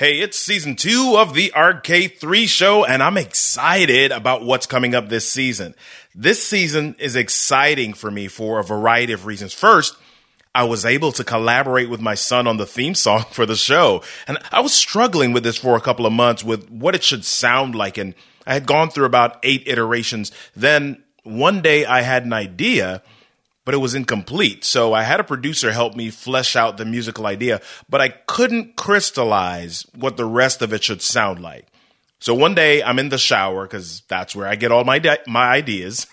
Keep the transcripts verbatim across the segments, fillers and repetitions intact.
Hey, it's season two of the R K three show, and I'm excited about what's coming up this season. This season is exciting for me for a variety of reasons. First, I was able to collaborate with my son on the theme song for the show, and I was struggling with this for a couple of months with what it should sound like, and I had gone through about eight iterations. Then one day I had an idea, but it was incomplete. So I had a producer help me flesh out the musical idea, but I couldn't crystallize what the rest of it should sound like. So one day I'm in the shower because that's where I get all my di- my ideas.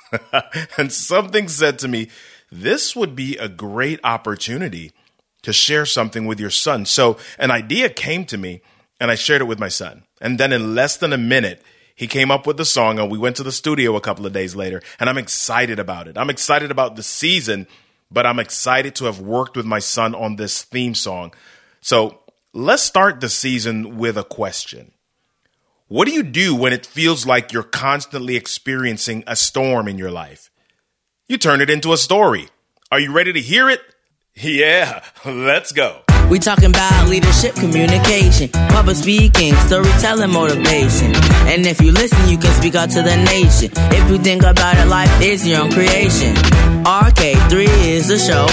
And something said to me, this would be a great opportunity to share something with your son. So an idea came to me and I shared it with my son. And then in less than a minute, he came up with the song and we went to the studio a couple of days later, and I'm excited about it. I'm excited about the season, but I'm excited to have worked with my son on this theme song. So let's start the season with a question. What do you do when it feels like you're constantly experiencing a storm in your life? You turn it into a story. Are you ready to hear it? Yeah, let's go. We talking about leadership, communication, public speaking, storytelling, motivation. And if you listen, you can speak out to the nation. If you think about it, life is your own creation. R K three is the show.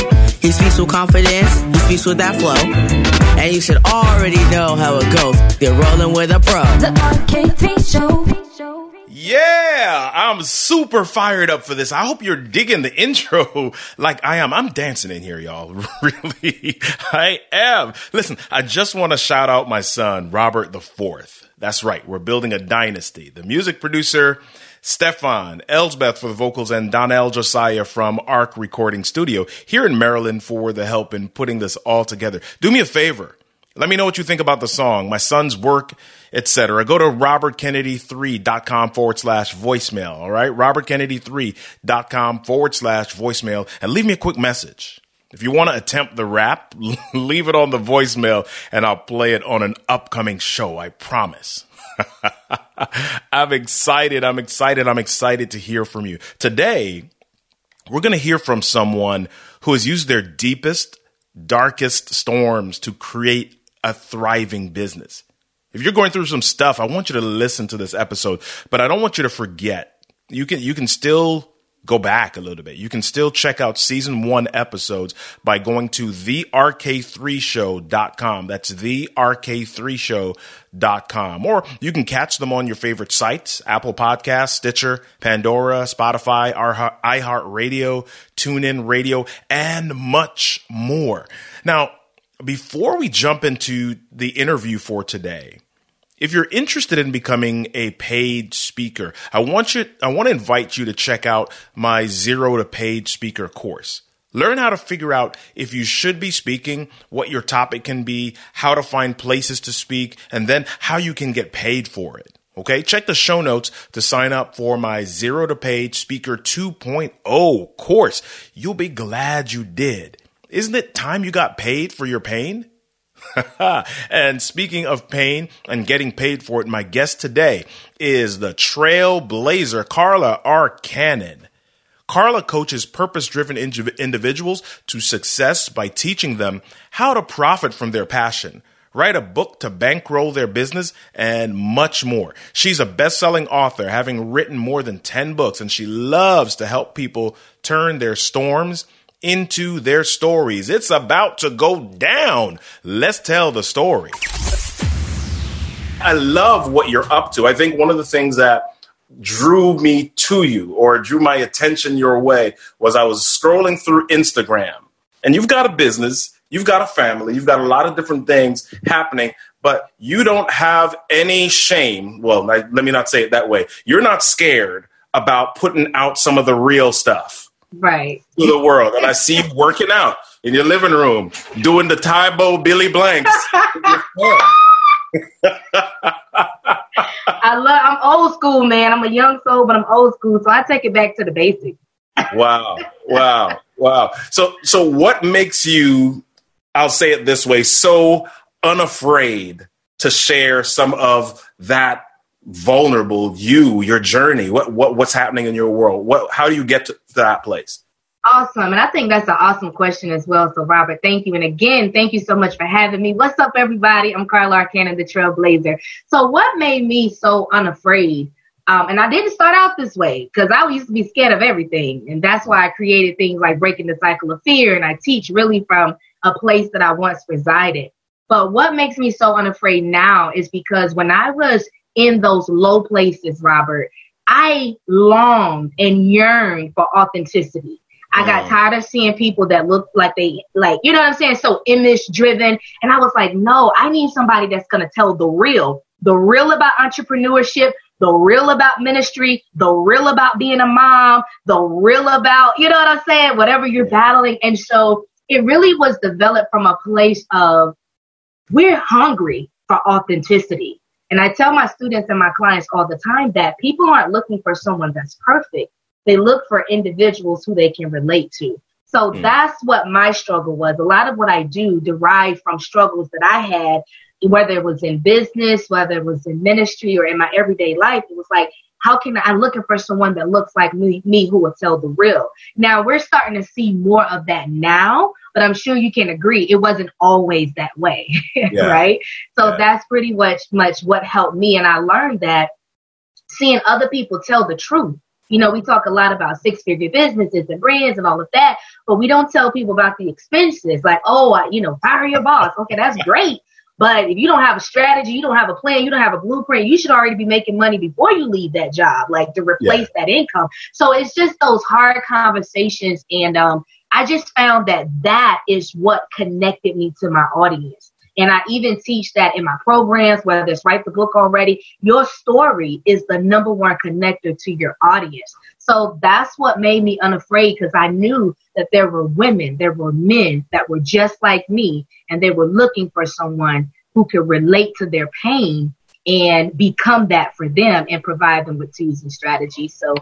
He speaks with confidence. He speaks with that flow. And you should already know how it goes. They're rolling with a pro. The R K three show. Yeah, I'm super fired up for this. I hope you're digging the intro like I am. I'm dancing in here, y'all. Really, I am. Listen, I just want to shout out my son, Robert the fourth. That's right. We're building a dynasty. The music producer, Stefan Elsbeth for the vocals, and Don El Josiah from Arc Recording Studio here in Maryland for the help in putting this all together. Do me a favor. Let me know what you think about the song, my son's work, et cetera. Go to robertkennedy3.com forward slash voicemail, all right? robertkennedy3.com forward slash voicemail, and leave me a quick message. If you want to attempt the rap, leave it on the voicemail, and I'll play it on an upcoming show, I promise. I'm excited, I'm excited, I'm excited to hear from you. Today, we're going to hear from someone who has used their deepest, darkest storms to create a thriving business. If you're going through some stuff, I want you to listen to this episode, but I don't want you to forget. You can you can still go back a little bit. You can still check out season one episodes by going to the R K three show dot com. That's the R K three show dot com. Or you can catch them on your favorite sites, Apple Podcasts, Stitcher, Pandora, Spotify, iHeartRadio, TuneIn Radio, and much more. Now, before we jump into the interview for today, if you're interested in becoming a paid speaker, I want you, I want to invite you to check out my Zero to Paid Speaker course. Learn how to figure out if you should be speaking, what your topic can be, how to find places to speak, and then how you can get paid for it. Okay, check the show notes to sign up for my Zero to Paid Speaker two point oh course. You'll be glad you did. Isn't it time you got paid for your pain? And speaking of pain and getting paid for it, my guest today is the Trailblazer, Carla R. Cannon. Carla coaches purpose-driven indiv- individuals to success by teaching them how to profit from their passion, write a book to bankroll their business, and much more. She's a best-selling author, having written more than ten books, and she loves to help people turn their storms into their stories. It's about to go down. Let's tell the story. I love what you're up to. I think one of the things that drew me to you or drew my attention your way was I was scrolling through Instagram, and you've got a business, you've got a family, you've got a lot of different things happening, but you don't have any shame. Well, let me not say it that way. You're not scared about putting out some of the real stuff. Right. To the world. And I see you working out in your living room, doing the Tybo Billy Blanks. I love, I'm old school, man. I'm a young soul, but I'm old school. So I take it back to the basics. Wow. Wow. Wow. So, so what makes you, I'll say it this way, so unafraid to share some of that vulnerable you, your journey, what what what's happening in your world? What how do you get to that place? Awesome. And I think that's an awesome question as well. So, Robert, thank you. And again, thank you so much for having me. What's up, everybody? I'm Carla R. Cannon, the Trailblazer. So what made me so unafraid? Um, and I didn't start out this way because I used to be scared of everything. And that's why I created things like Breaking the Cycle of Fear. And I teach really from a place that I once resided. But what makes me so unafraid now is because when I was in those low places, Robert, I longed and yearned for authenticity. I got tired of seeing people that looked like they, like, you know what I'm saying? So image driven. And I was like, no, I need somebody that's going to tell the real, the real about entrepreneurship, the real about ministry, the real about being a mom, the real about, you know what I'm saying? Whatever you're battling. And so it really was developed from a place of we're hungry for authenticity. And I tell my students and my clients all the time that people aren't looking for someone that's perfect. They look for individuals who they can relate to. So mm. that's what my struggle was. A lot of what I do derived from struggles that I had, whether it was in business, whether it was in ministry or in my everyday life. It was like, how can I, I'm looking for someone that looks like me, me who will tell the real. Now we're starting to see more of that now, but I'm sure you can agree. It wasn't always that way. Yeah. Right. So yeah. that's pretty much, much what helped me. And I learned that seeing other people tell the truth. You know, we talk a lot about six-figure businesses and brands and all of that, but we don't tell people about the expenses. Like, oh, I, you know, fire your boss. Okay, that's great. But if you don't have a strategy, you don't have a plan, you don't have a blueprint, you should already be making money before you leave that job, like to replace yeah. that income. So it's just those hard conversations. And um, I just found that that is what connected me to my audience. And I even teach that in my programs, whether it's Write the Book Already. Your story is the number one connector to your audience. So that's what made me unafraid, because I knew that there were women, there were men that were just like me, and they were looking for someone who could relate to their pain and become that for them and provide them with tools and strategies. So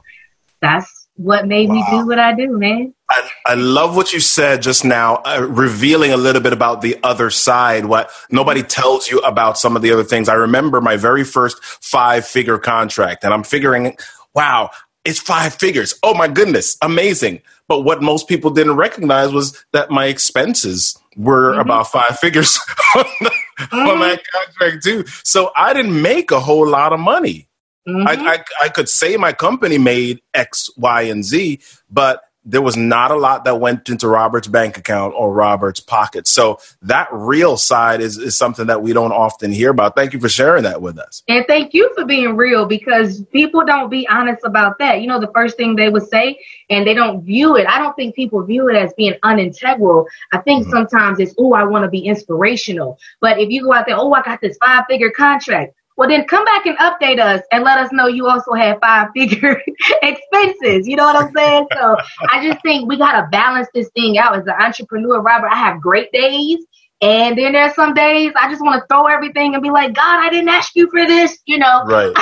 that's what made wow. me do what I do, man. I, I love what you said just now, uh, revealing a little bit about the other side, what nobody tells you about some of the other things. I remember my very first five-figure contract, and I'm figuring, wow, it's five figures. Oh, my goodness, amazing. But what most people didn't recognize was that my expenses were mm-hmm. about five figures on, the, mm-hmm. on that contract, too. So I didn't make a whole lot of money. Mm-hmm. I, I I could say my company made X, Y, and Z, but there was not a lot that went into Robert's bank account or Robert's pocket. So that real side is, is something that we don't often hear about. Thank you for sharing that with us. And thank you for being real, because people don't be honest about that. You know, the first thing they would say, and they don't view it. I don't think people view it as being unintegral. I think mm-hmm. sometimes it's, oh, I want to be inspirational. But if you go out there, oh, I got this five figure contract. Well, then come back and update us and let us know you also had five-figure expenses. You know what I'm saying? So I just think we got to balance this thing out. As an entrepreneur, Robert, I have great days. And then there's some days I just want to throw everything and be like, God, I didn't ask you for this. You know, right.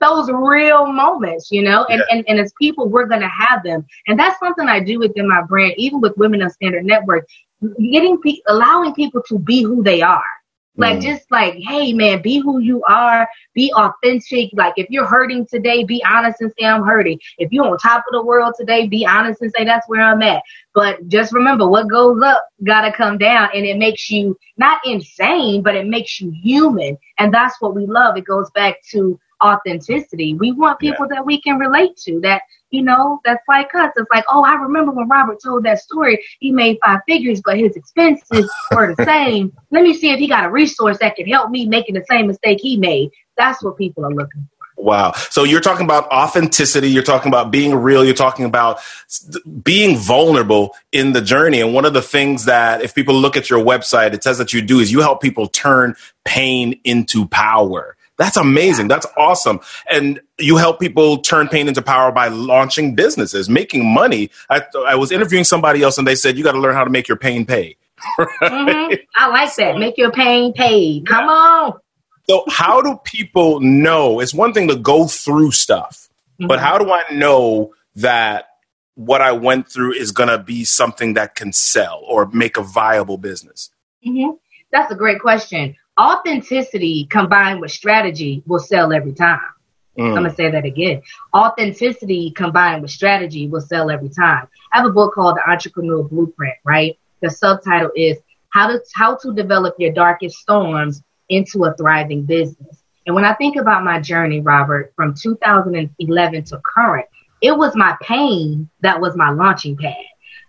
Those real moments, you know, and, yeah. and, and as people, we're going to have them. And that's something I do within my brand, even with Women of Standard Network, getting pe- allowing people to be who they are. Like, mm. just like, hey, man, be who you are. Be authentic. Like, if you're hurting today, be honest and say, I'm hurting. If you're on top of the world today, be honest and say, that's where I'm at. But just remember, what goes up got to come down. And it makes you not insane, but it makes you human. And that's what we love. It goes back to authenticity. We want people yeah. that we can relate to, that, you know, that's like us. It's like, oh, I remember when Robert told that story, he made five figures, but his expenses were the same. Let me see if he got a resource that can help me making the same mistake he made. That's what people are looking for. Wow. So you're talking about authenticity. You're talking about being real. You're talking about being vulnerable in the journey. And one of the things that if people look at your website, it says that you do is you help people turn pain into power. That's amazing. That's awesome. And you help people turn pain into power by launching businesses, making money. I, I was interviewing somebody else and they said, you got to learn how to make your pain pay. Right? Mm-hmm. I like that. Make your pain pay. Come on. So how do people know? It's one thing to go through stuff, mm-hmm. but how do I know that what I went through is going to be something that can sell or make a viable business? Mm-hmm. That's a great question. Authenticity combined with strategy will sell every time. Mm. I'm going to say that again. Authenticity combined with strategy will sell every time. I have a book called The Entrepreneur Blueprint, right? The subtitle is How to, How to Develop Your Darkest Storms into a Thriving Business. And when I think about my journey, Robert, from two thousand eleven to current, it was my pain that was my launching pad.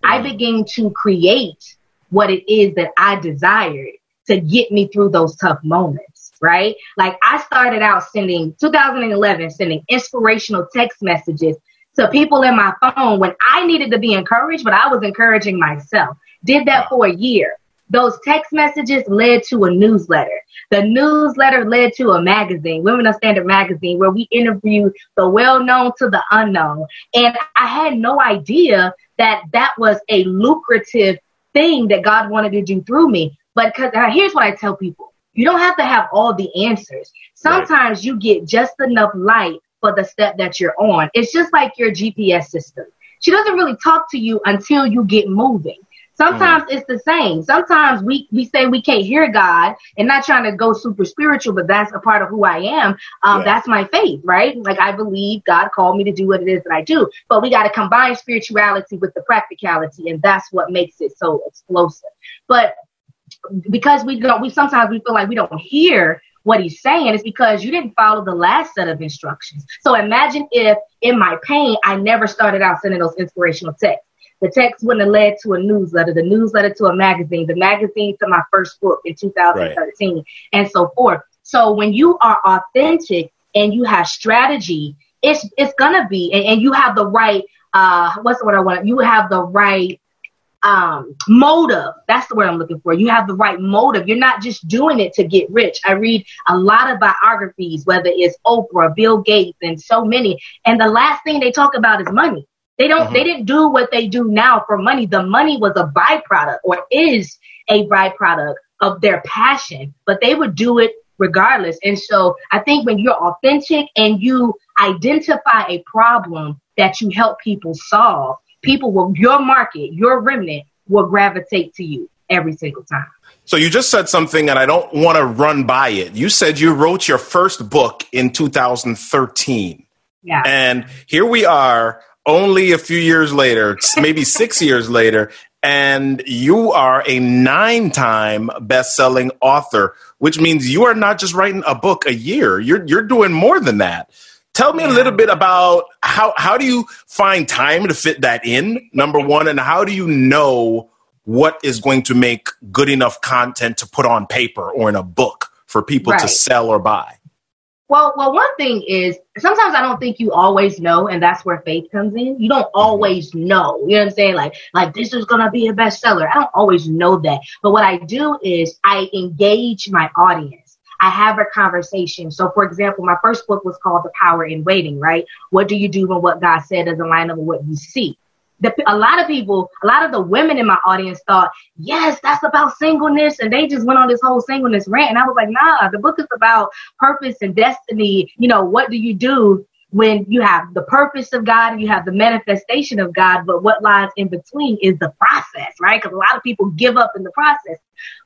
Mm. I began to create what it is that I desired to get me through those tough moments, right? Like I started out sending, two thousand eleven, sending inspirational text messages to people in my phone when I needed to be encouraged, but I was encouraging myself. Did that for a year. Those text messages led to a newsletter. The newsletter led to a magazine, Women of Standard Magazine, where we interviewed the well-known to the unknown. And I had no idea that that was a lucrative thing that God wanted to do through me. But cause, uh, here's what I tell people. You don't have to have all the answers. Sometimes right. you get just enough light for the step that you're on. It's just like your G P S system. She doesn't really talk to you until you get moving. Sometimes mm. it's the same. Sometimes we, we say we can't hear God, and not trying to go super spiritual, but that's a part of who I am. Um, yeah. That's my faith, right? Like I believe God called me to do what it is that I do. But we got to combine spirituality with the practicality, and that's what makes it so explosive. But because we don't, we sometimes we feel like we don't hear what he's saying, is because you didn't follow the last set of instructions. So imagine if in my pain, I never started out sending those inspirational texts. The text wouldn't have led to a newsletter, the newsletter to a magazine, the magazine to my first book in two thousand thirteen, right. and so forth. So when you are authentic and you have strategy, it's it's gonna be, and, and you have the right, uh, what's the word I want? You have the right um, motive. That's the word I'm looking for. You have the right motive. You're not just doing it to get rich. I read a lot of biographies, whether it's Oprah, Bill Gates, and so many. And the last thing they talk about is money. They don't, mm-hmm. they didn't do what they do now for money. The money was a byproduct, or is a byproduct of their passion, but they would do it regardless. And so I think when you're authentic and you identify a problem that you help people solve, people will, your market, your remnant will gravitate to you every single time. So you just said something, and I don't want to run by it. You said you wrote your first book in two thousand thirteen. Yeah. And here we are. Only a few years later, maybe six years later, and you are a nine-time best-selling author, which means you are not just writing a book a year. You're you're doing more than that. Tell me a little bit about how how do you find time to fit that in, number one, and how do you know what is going to make good enough content to put on paper or in a book for people right. to sell or buy? Well, well, one thing is sometimes I don't think you always know. And that's where faith comes in. You don't always know. You know what I'm saying? Like, like this is going to be a bestseller. I don't always know that. But what I do is I engage my audience. I have a conversation. So, for example, my first book was called The Power in Waiting, right? What do you do when what God said doesn't line up with what you see? The, a lot of people, a lot of the women in my audience thought, yes, that's about singleness. And they just went on this whole singleness rant. And I was like, nah, the book is about purpose and destiny. You know, what do you do when you have the purpose of God and you have the manifestation of God? But what lies in between is the process, right? Because a lot of people give up in the process.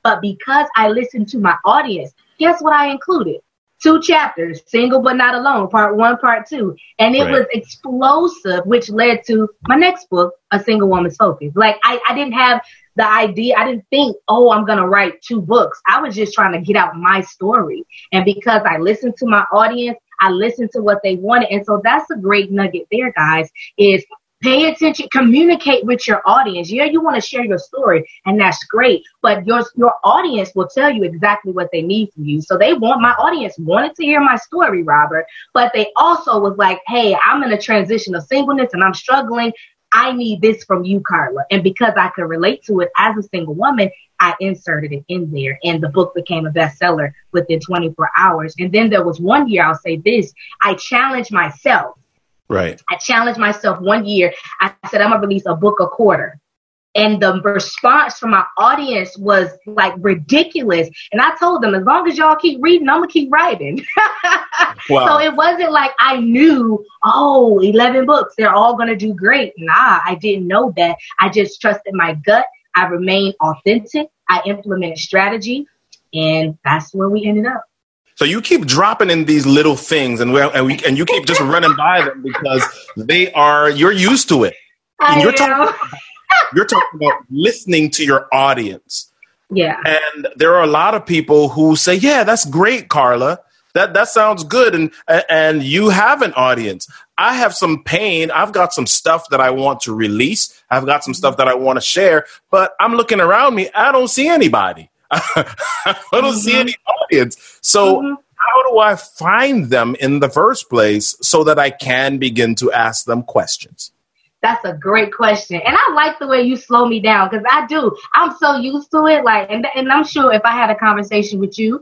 But because I listened to my audience, guess what I included? Two chapters, Single But Not Alone, part one, part two. And it right. was explosive, which led to my next book, A Single Woman's Focus. Like, I, I didn't have the idea. I didn't think, oh, I'm going to write two books. I was just trying to get out my story. And because I listened to my audience, I listened to what they wanted. And so that's a great nugget there, guys, is pay attention, communicate with your audience. Yeah, you want to share your story, and that's great. But your your audience will tell you exactly what they need from you. So they want, my audience wanted to hear my story, Robert. But they also was like, hey, I'm in a transition of singleness and I'm struggling. I need this from you, Carla. And because I could relate to it as a single woman, I inserted it in there. And the book became a bestseller within twenty-four hours. And then there was one year, I'll say this, I challenged myself. Right. I challenged myself one year. I said, I'm going to release a book a quarter. And the response from my audience was like ridiculous. And I told them, as long as y'all keep reading, I'm going to keep writing. Wow. So it wasn't like I knew, oh, eleven books, they're all going to do great. Nah, I didn't know that. I just trusted my gut. I remained authentic. I implemented strategy. And that's where we ended up. So you keep dropping in these little things, and we, and, we, and you keep just running by them because they are, you're used to it. I you're, know. Talking about, you're talking about listening to your audience. Yeah. And there are a lot of people who say, yeah, that's great, Carla. That that sounds good. And, and you have an audience. I have some pain. I've got some stuff that I want to release. I've got some stuff that I want to share, but I'm looking around me. I don't see anybody. I don't mm-hmm. see any audience. So mm-hmm. how do I find them in the first place so that I can begin to ask them questions? That's a great question. And I like the way you slow me down, because I do. I'm so used to it. Like, and, and I'm sure if I had a conversation with you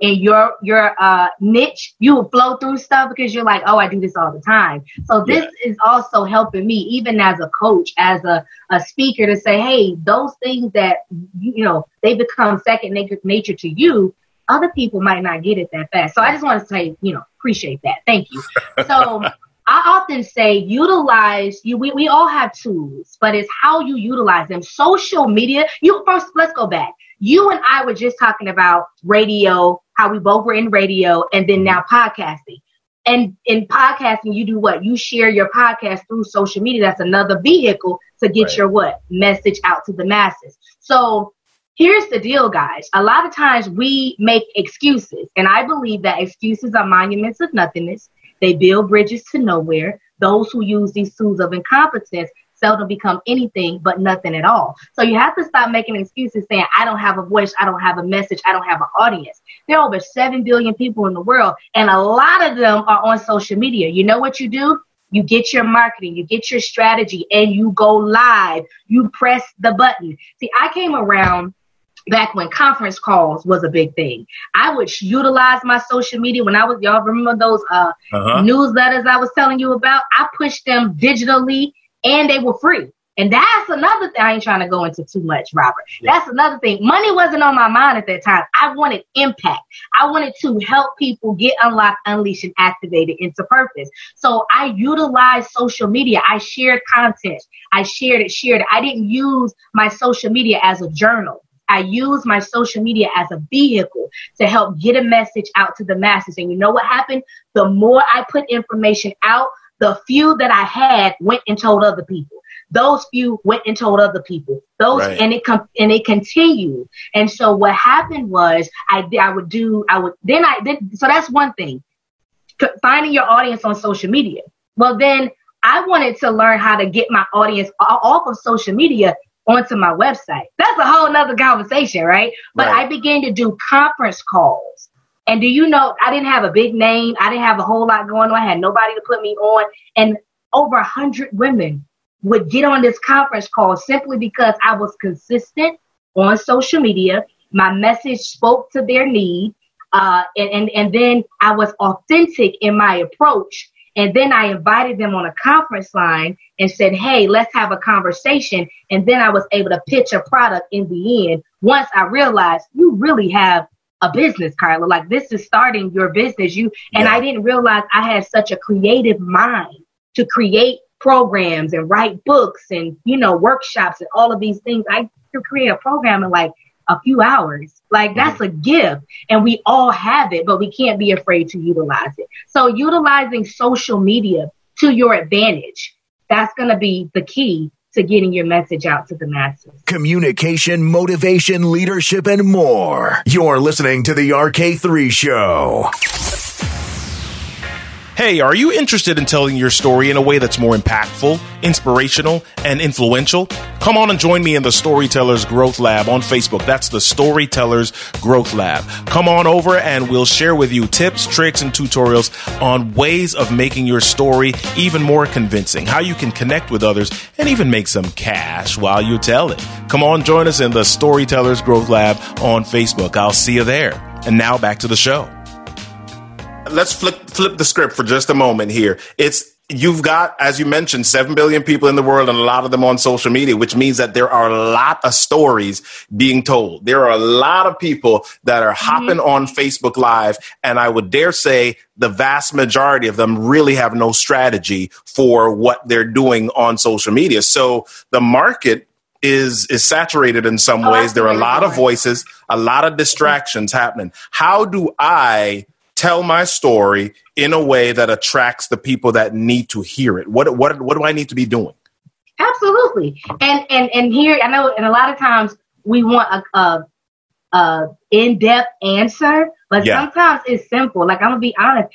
in your your uh, niche, you would blow through stuff because you're like, oh, I do this all the time. So this yeah. is also helping me, even as a coach, as a, a speaker, to say, hey, those things that, you know, they become second nature, nature to you, other people might not get it that fast. So I just want to say, you know, appreciate that. Thank you. So I often say utilize you. We, we all have tools, but it's how you utilize them. Social media. You first, let's go back. You and I were just talking about radio, how we both were in radio, and then now podcasting. And in podcasting, you do what? You share your podcast through social media. That's another vehicle to get right. your what? Message out to the masses. So here's the deal, guys. A lot of times we make excuses, and I believe that excuses are monuments of nothingness. They build bridges to nowhere. Those who use these tools of incompetence seldom become anything but nothing at all. So you have to stop making excuses saying, I don't have a voice, I don't have a message, I don't have an audience. There are over seven billion people in the world, and a lot of them are on social media. You know what you do? You get your marketing, you get your strategy, and you go live. You press the button. See, I came around back when conference calls was a big thing. I would utilize my social media when I was, y'all remember those uh, uh-huh. newsletters I was telling you about? I pushed them digitally, and they were free. And that's another thing. I ain't trying to go into too much, Robert. Yeah. That's another thing. Money wasn't on my mind at that time. I wanted impact. I wanted to help people get unlocked, unleashed, and activated into purpose. So I utilized social media. I shared content. I shared it, shared it. I didn't use my social media as a journal. I use my social media as a vehicle to help get a message out to the masses. And you know what happened? The more I put information out, the few that I had went and told other people. Those few went and told other people. Those right. and it com- and it continued. And so what happened was I I would do I would then I then so that's one thing, finding your audience on social media. Well, then I wanted to learn how to get my audience off of social media onto my website. That's a whole nother conversation, right? But right. I began to do conference calls. And do you know, I didn't have a big name. I didn't have a whole lot going on. I had nobody to put me on. And over a hundred women would get on this conference call simply because I was consistent on social media. My message spoke to their need. Uh, and, and, and then I was authentic in my approach. And then I invited them on a conference line and said, hey, let's have a conversation. And then I was able to pitch a product in the end. Once I realized you really have a business, Carla, like this is starting your business. You and yeah. I didn't realize I had such a creative mind to create programs and write books and, you know, workshops and all of these things. I could create a program in like a few hours. Like that's a gift, and we all have it, but we can't be afraid to utilize it. So utilizing social media to your advantage, that's going to be the key to getting your message out to the masses. Communication, motivation, leadership, and more. You're listening to The R K three Show. Hey, are you interested in telling your story in a way that's more impactful, inspirational, and influential? Come on and join me in the Storytellers Growth Lab on Facebook. That's the Storytellers Growth Lab. Come on over and we'll share with you tips, tricks, and tutorials on ways of making your story even more convincing, how you can connect with others, and even make some cash while you tell it. Come on, join us in the Storytellers Growth Lab on Facebook. I'll see you there. And now back to the show. Let's flip flip the script for just a moment here. It's you've got, as you mentioned, seven billion people in the world and a lot of them on social media, which means that there are a lot of stories being told. There are a lot of people that are hopping mm-hmm. on Facebook Live, and I would dare say the vast majority of them really have no strategy for what they're doing on social media. So the market is is saturated in some oh, ways. There are a lot of voices, a lot of distractions mm-hmm. happening. How do I tell my story in a way that attracts the people that need to hear it? What what what do I need to be doing? Absolutely. And and and here, I know, and a lot of times we want a, a, a in-depth answer, but yeah. sometimes it's simple. Like, I'm gonna be honest,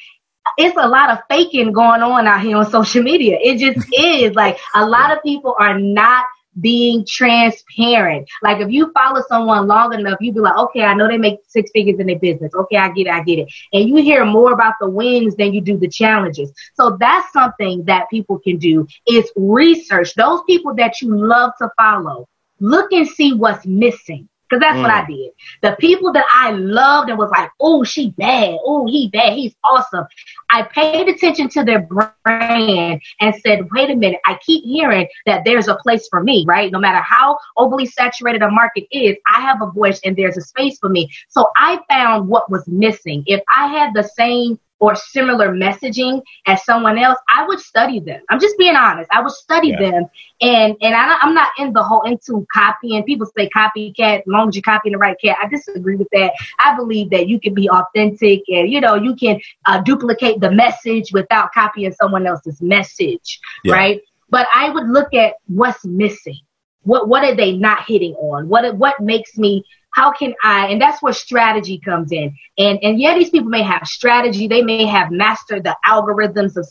it's a lot of faking going on out here on social media. It just is. Like, a lot of people are not being transparent. Like, if you follow someone long enough, you'd be like, okay, I know they make six figures in their business. Okay, I get it, I get it. And you hear more about the wins than you do the challenges. So that's something that people can do, is research those people that you love to follow. Look and see what's missing. Because that's mm. what I did. The people that I loved and was like, oh, she bad. Oh, he bad. He's awesome. I paid attention to their brand and said, wait a minute. I keep hearing that there's a place for me, right? No matter how overly saturated a market is, I have a voice and there's a space for me. So I found what was missing. If I had the same or similar messaging as someone else, I would study them. I'm just being honest. I would study yeah. them. And and I, I'm not in the whole into copying. People say copycat, as long as you're copying the right cat. I disagree with that. I believe that you can be authentic and, you know, you can uh, duplicate the message without copying someone else's message, yeah. right? But I would look at what's missing. What what are they not hitting on? What what makes me... How can I, and that's where strategy comes in. And, and yeah, these people may have strategy. They may have mastered the algorithms of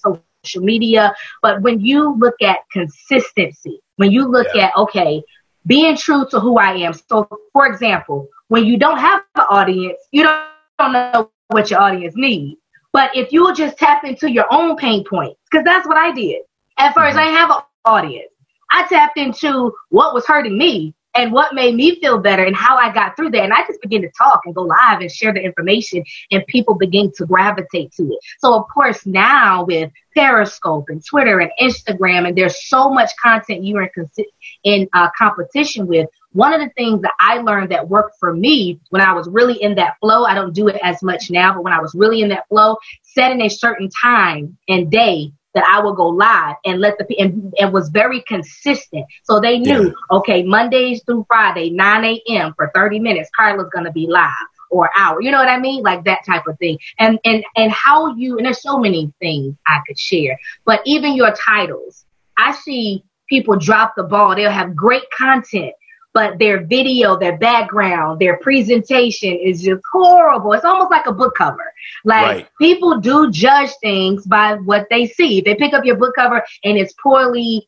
social media. But when you look at consistency, when you look yeah. at, okay, being true to who I am. So, for example, when you don't have an audience, you don't, don't know what your audience needs. But if you will just tap into your own pain points, because that's what I did. At first, mm-hmm. I didn't have an audience. I tapped into what was hurting me and what made me feel better and how I got through that. And I just began to talk and go live and share the information, and people begin to gravitate to it. So, of course, now with Periscope and Twitter and Instagram, and there's so much content you're in, consi- in uh, competition with. One of the things that I learned that worked for me when I was really in that flow, I don't do it as much now, but when I was really in that flow, setting a certain time and day that I would go live and let the and, and was very consistent. So they knew, yeah. okay, Mondays through Friday, nine a.m. for thirty minutes, Carla's going to be live, or hour. You know what I mean? Like that type of thing. And, and, and how you, and there's so many things I could share, but even your titles, I see people drop the ball. They'll have great content, but their video, their background, their presentation is just horrible. It's almost like a book cover. Like right. people do judge things by what they see. They pick up your book cover and it's poorly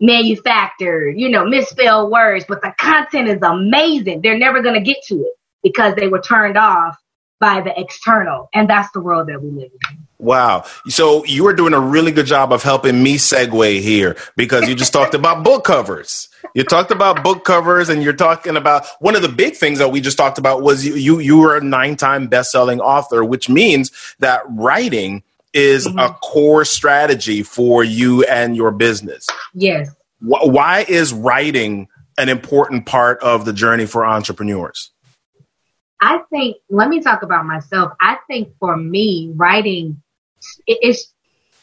manufactured, you know, misspelled words, but the content is amazing. They're never going to get to it because they were turned off by the external. And that's the world that we live in. Wow. So you are doing a really good job of helping me segue here, because you just talked about book covers. You talked about book covers, and you're talking about one of the big things that we just talked about was you, you, you were a nine time best-selling author, which means that writing is mm-hmm. a core strategy for you and your business. Yes. Why is writing an important part of the journey for entrepreneurs? I think, let me talk about myself. I think for me, writing, it, it's,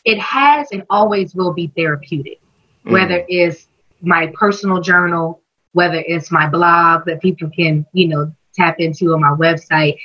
it has and always will be therapeutic, mm. whether it's my personal journal, whether it's my blog that people can, you know, tap into on my website.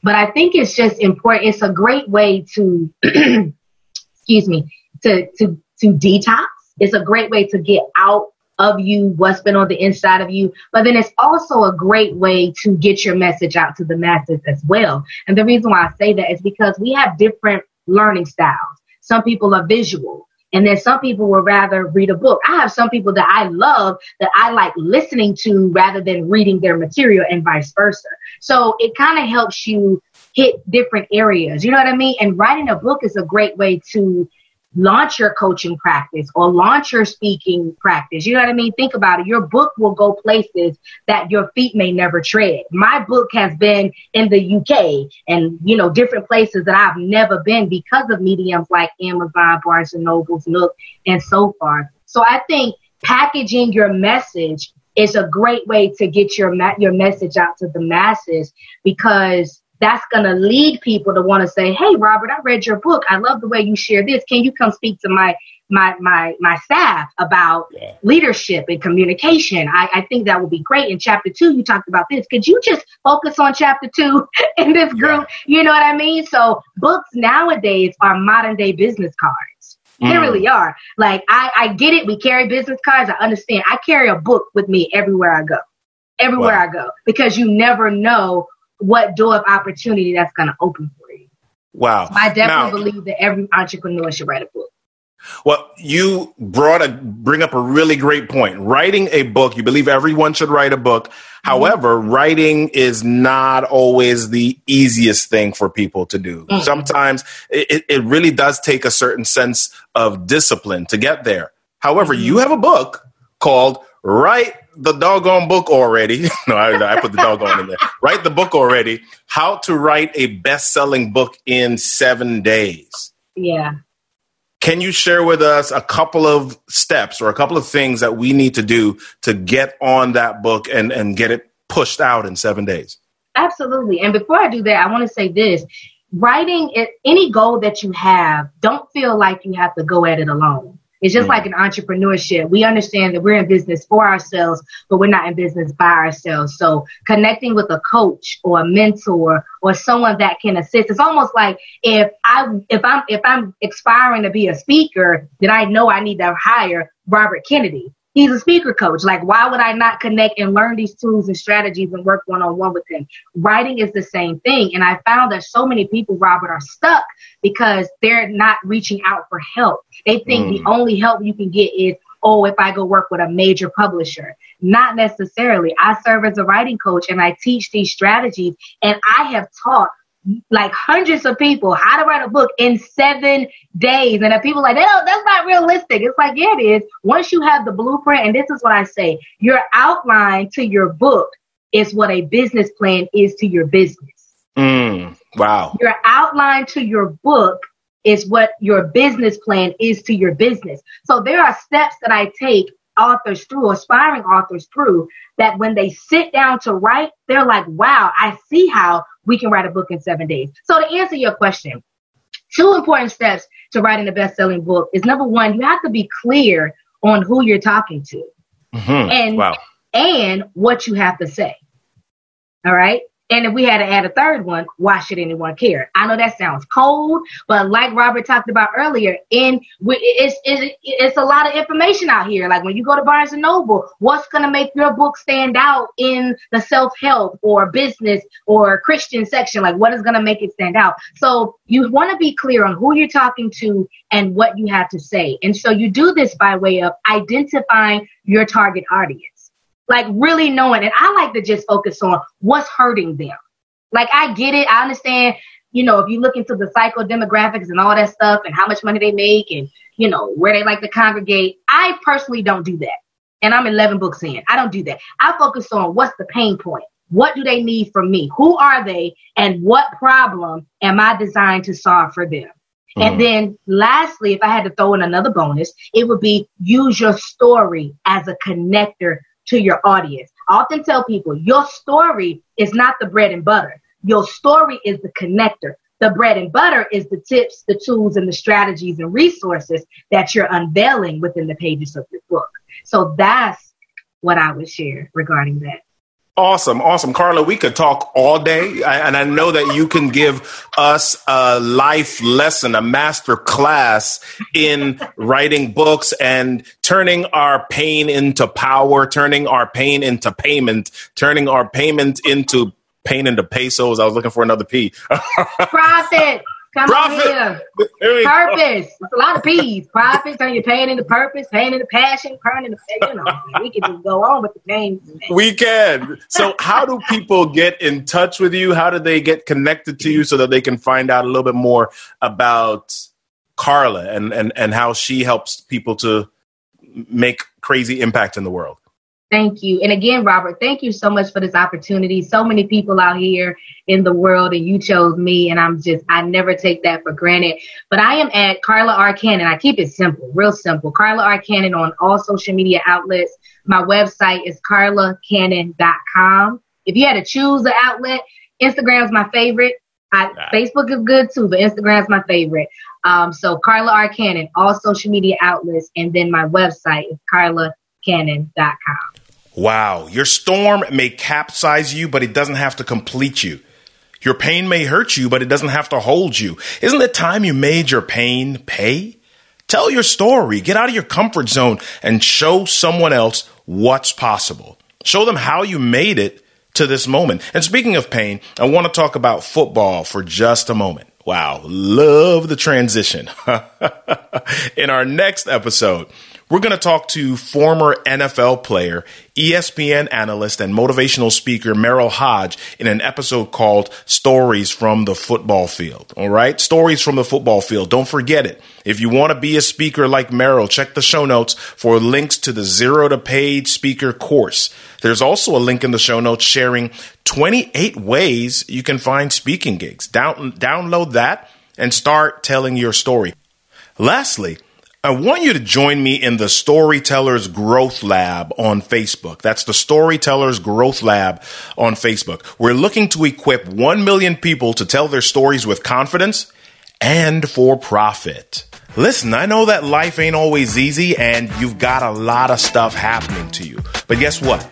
But I think it's just important. It's a great way to, excuse me, to, to, to detox. It's a great way to get out of you, what's been on the inside of you. But then it's also a great way to get your message out to the masses as well. And the reason why I say that is because we have different learning styles. Some people are visual, and then some people would rather read a book. I have some people that I love that I like listening to rather than reading their material, and vice versa. So it kind of helps you hit different areas. You know what I mean? And writing a book is a great way to launch your coaching practice or launch your speaking practice. You know what I mean? Think about it. Your book will go places that your feet may never tread. My book has been in the U K and, you know, different places that I've never been because of mediums like Amazon, Barnes and Nobles, Nook, and so forth. So I think packaging your message is a great way to get your ma- your message out to the masses, because that's going to lead people to want to say, hey, Robert, I read your book. I love the way you share this. Can you come speak to my my my my staff about yeah. leadership and communication? I, I think that would be great. In chapter two, you talked about this. Could you just focus on chapter two in this group? Yeah. You know what I mean? So books nowadays are modern day business cards. Mm. They really are. Like, I, I get it. We carry business cards. I understand. I carry a book with me everywhere I go, everywhere wow. I go, because you never know what door of opportunity that's going to open for you. Wow. So I definitely now, believe that every entrepreneur should write a book. Well, you brought a bring up a really great point. Writing a book, you believe everyone should write a book. Mm-hmm. However, writing is not always the easiest thing for people to do. Mm-hmm. Sometimes it, it really does take a certain sense of discipline to get there. However, mm-hmm. you have a book called Write the Doggone Book Already. No, I, I put the doggone in there. Write the Book Already. How to write a best-selling book in seven days. Yeah. Can you share with us a couple of steps or a couple of things that we need to do to get on that book and, and get it pushed out in seven days? Absolutely. And before I do that, I want to say this. Writing it, any goal that you have, don't feel like you have to go at it alone. It's just mm. like an entrepreneurship. We understand that we're in business for ourselves, but we're not in business by ourselves. So connecting with a coach or a mentor or someone that can assist. It's almost like if I if I'm if I'm aspiring to be a speaker, then I know I need to hire Robert Kennedy. He's a speaker coach. Like, why would I not connect and learn these tools and strategies and work one-on-one with him? Writing is the same thing. And I found that so many people, Robert, are stuck because they're not reaching out for help. They think mm. the only help you can get is, oh, if I go work with a major publisher. Not necessarily. I serve as a writing coach and I teach these strategies. And I have taught like hundreds of people how to write a book in seven days. And if people are like, oh, that's not realistic. It's like, yeah, it is. Once you have the blueprint, and this is what I say, your outline to your book is what a business plan is to your business. Mm, wow. Your outline to your book is what your business plan is to your business. So there are steps that I take authors through, aspiring authors through, that when they sit down to write, they're like, wow, I see how we can write a book in seven days. So to answer your question, two important steps to writing a best-selling book is, number one, you have to be clear on who you're talking to mm-hmm. and, wow. and what you have to say. All right. And if we had to add a third one, why should anyone care? I know that sounds cold, but like Robert talked about earlier, in it's it's a lot of information out here. Like when you go to Barnes and Noble, what's going to make your book stand out in the self-help or business or Christian section? Like what is going to make it stand out? So you want to be clear on who you're talking to and what you have to say. And so you do this by way of identifying your target audience. Like really knowing, and I like to just focus on what's hurting them. Like I get it. I understand, you know, if you look into the psychodemographics and all that stuff and how much money they make and, you know, where they like to congregate. I personally don't do that. And I'm eleven books in. I don't do that. I focus on what's the pain point. What do they need from me? Who are they? And what problem am I designed to solve for them? Mm-hmm. And then lastly, if I had to throw in another bonus, it would be use your story as a connector to your audience. I often tell people your story is not the bread and butter. Your story is the connector. The bread and butter is the tips, the tools, and the strategies and resources that you're unveiling within the pages of your book. So that's what I would share regarding that. Awesome. Awesome. Carla, we could talk all day. I, and I know that you can give us a life lesson, a master class in writing books and turning our pain into power, turning our pain into payment, turning our payment into pain into pesos. I was looking for another P. Profit. Come profit. On here. Purpose. Go. It's a lot of P's. Profit, turn your pain into purpose, pain into passion, pain into, you know, we can just go on with the names. We can. So how do people get in touch with you? How do they get connected to you so that they can find out a little bit more about Carla and, and, and how she helps people to make crazy impact in the world? Thank you. And again, Robert, thank you so much for this opportunity. So many people out here in the world, and you chose me, and I'm just, I never take that for granted. But I am at Carla R. Cannon. I keep it simple, real simple. Carla R. Cannon on all social media outlets. My website is carla cannon dot com. If you had to choose the outlet, Instagram is my favorite. I, right. Facebook is good too, but Instagram is my favorite. Um, so Carla R. Cannon, all social media outlets, and then my website is carla cannon dot com. Wow. Your storm may capsize you, but it doesn't have to complete you. Your pain may hurt you, but it doesn't have to hold you. Isn't it time you made your pain pay? Tell your story, get out of your comfort zone, and show someone else what's possible. Show them how you made it to this moment. And speaking of pain, I want to talk about football for just a moment. Wow, love the transition. In our next episode, we're going to talk to former N F L player, E S P N analyst, and motivational speaker Meryl Hodge in an episode called Stories from the Football Field. All right. Stories from the Football Field. Don't forget it. If you want to be a speaker like Meryl, check the show notes for links to the Zero to Paid Speaker Course. There's also a link in the show notes sharing twenty-eight ways you can find speaking gigs. Down- download that and start telling your story. Lastly, I want you to join me in the Storytellers Growth Lab on Facebook. That's the Storytellers Growth Lab on Facebook. We're looking to equip one million people to tell their stories with confidence and for profit. Listen, I know that life ain't always easy and you've got a lot of stuff happening to you. But guess what?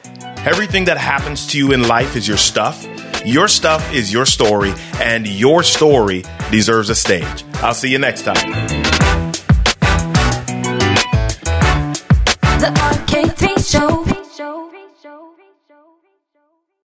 Everything that happens to you in life is your stuff. Your stuff is your story, and your story deserves a stage. I'll see you next time. The R K three Show.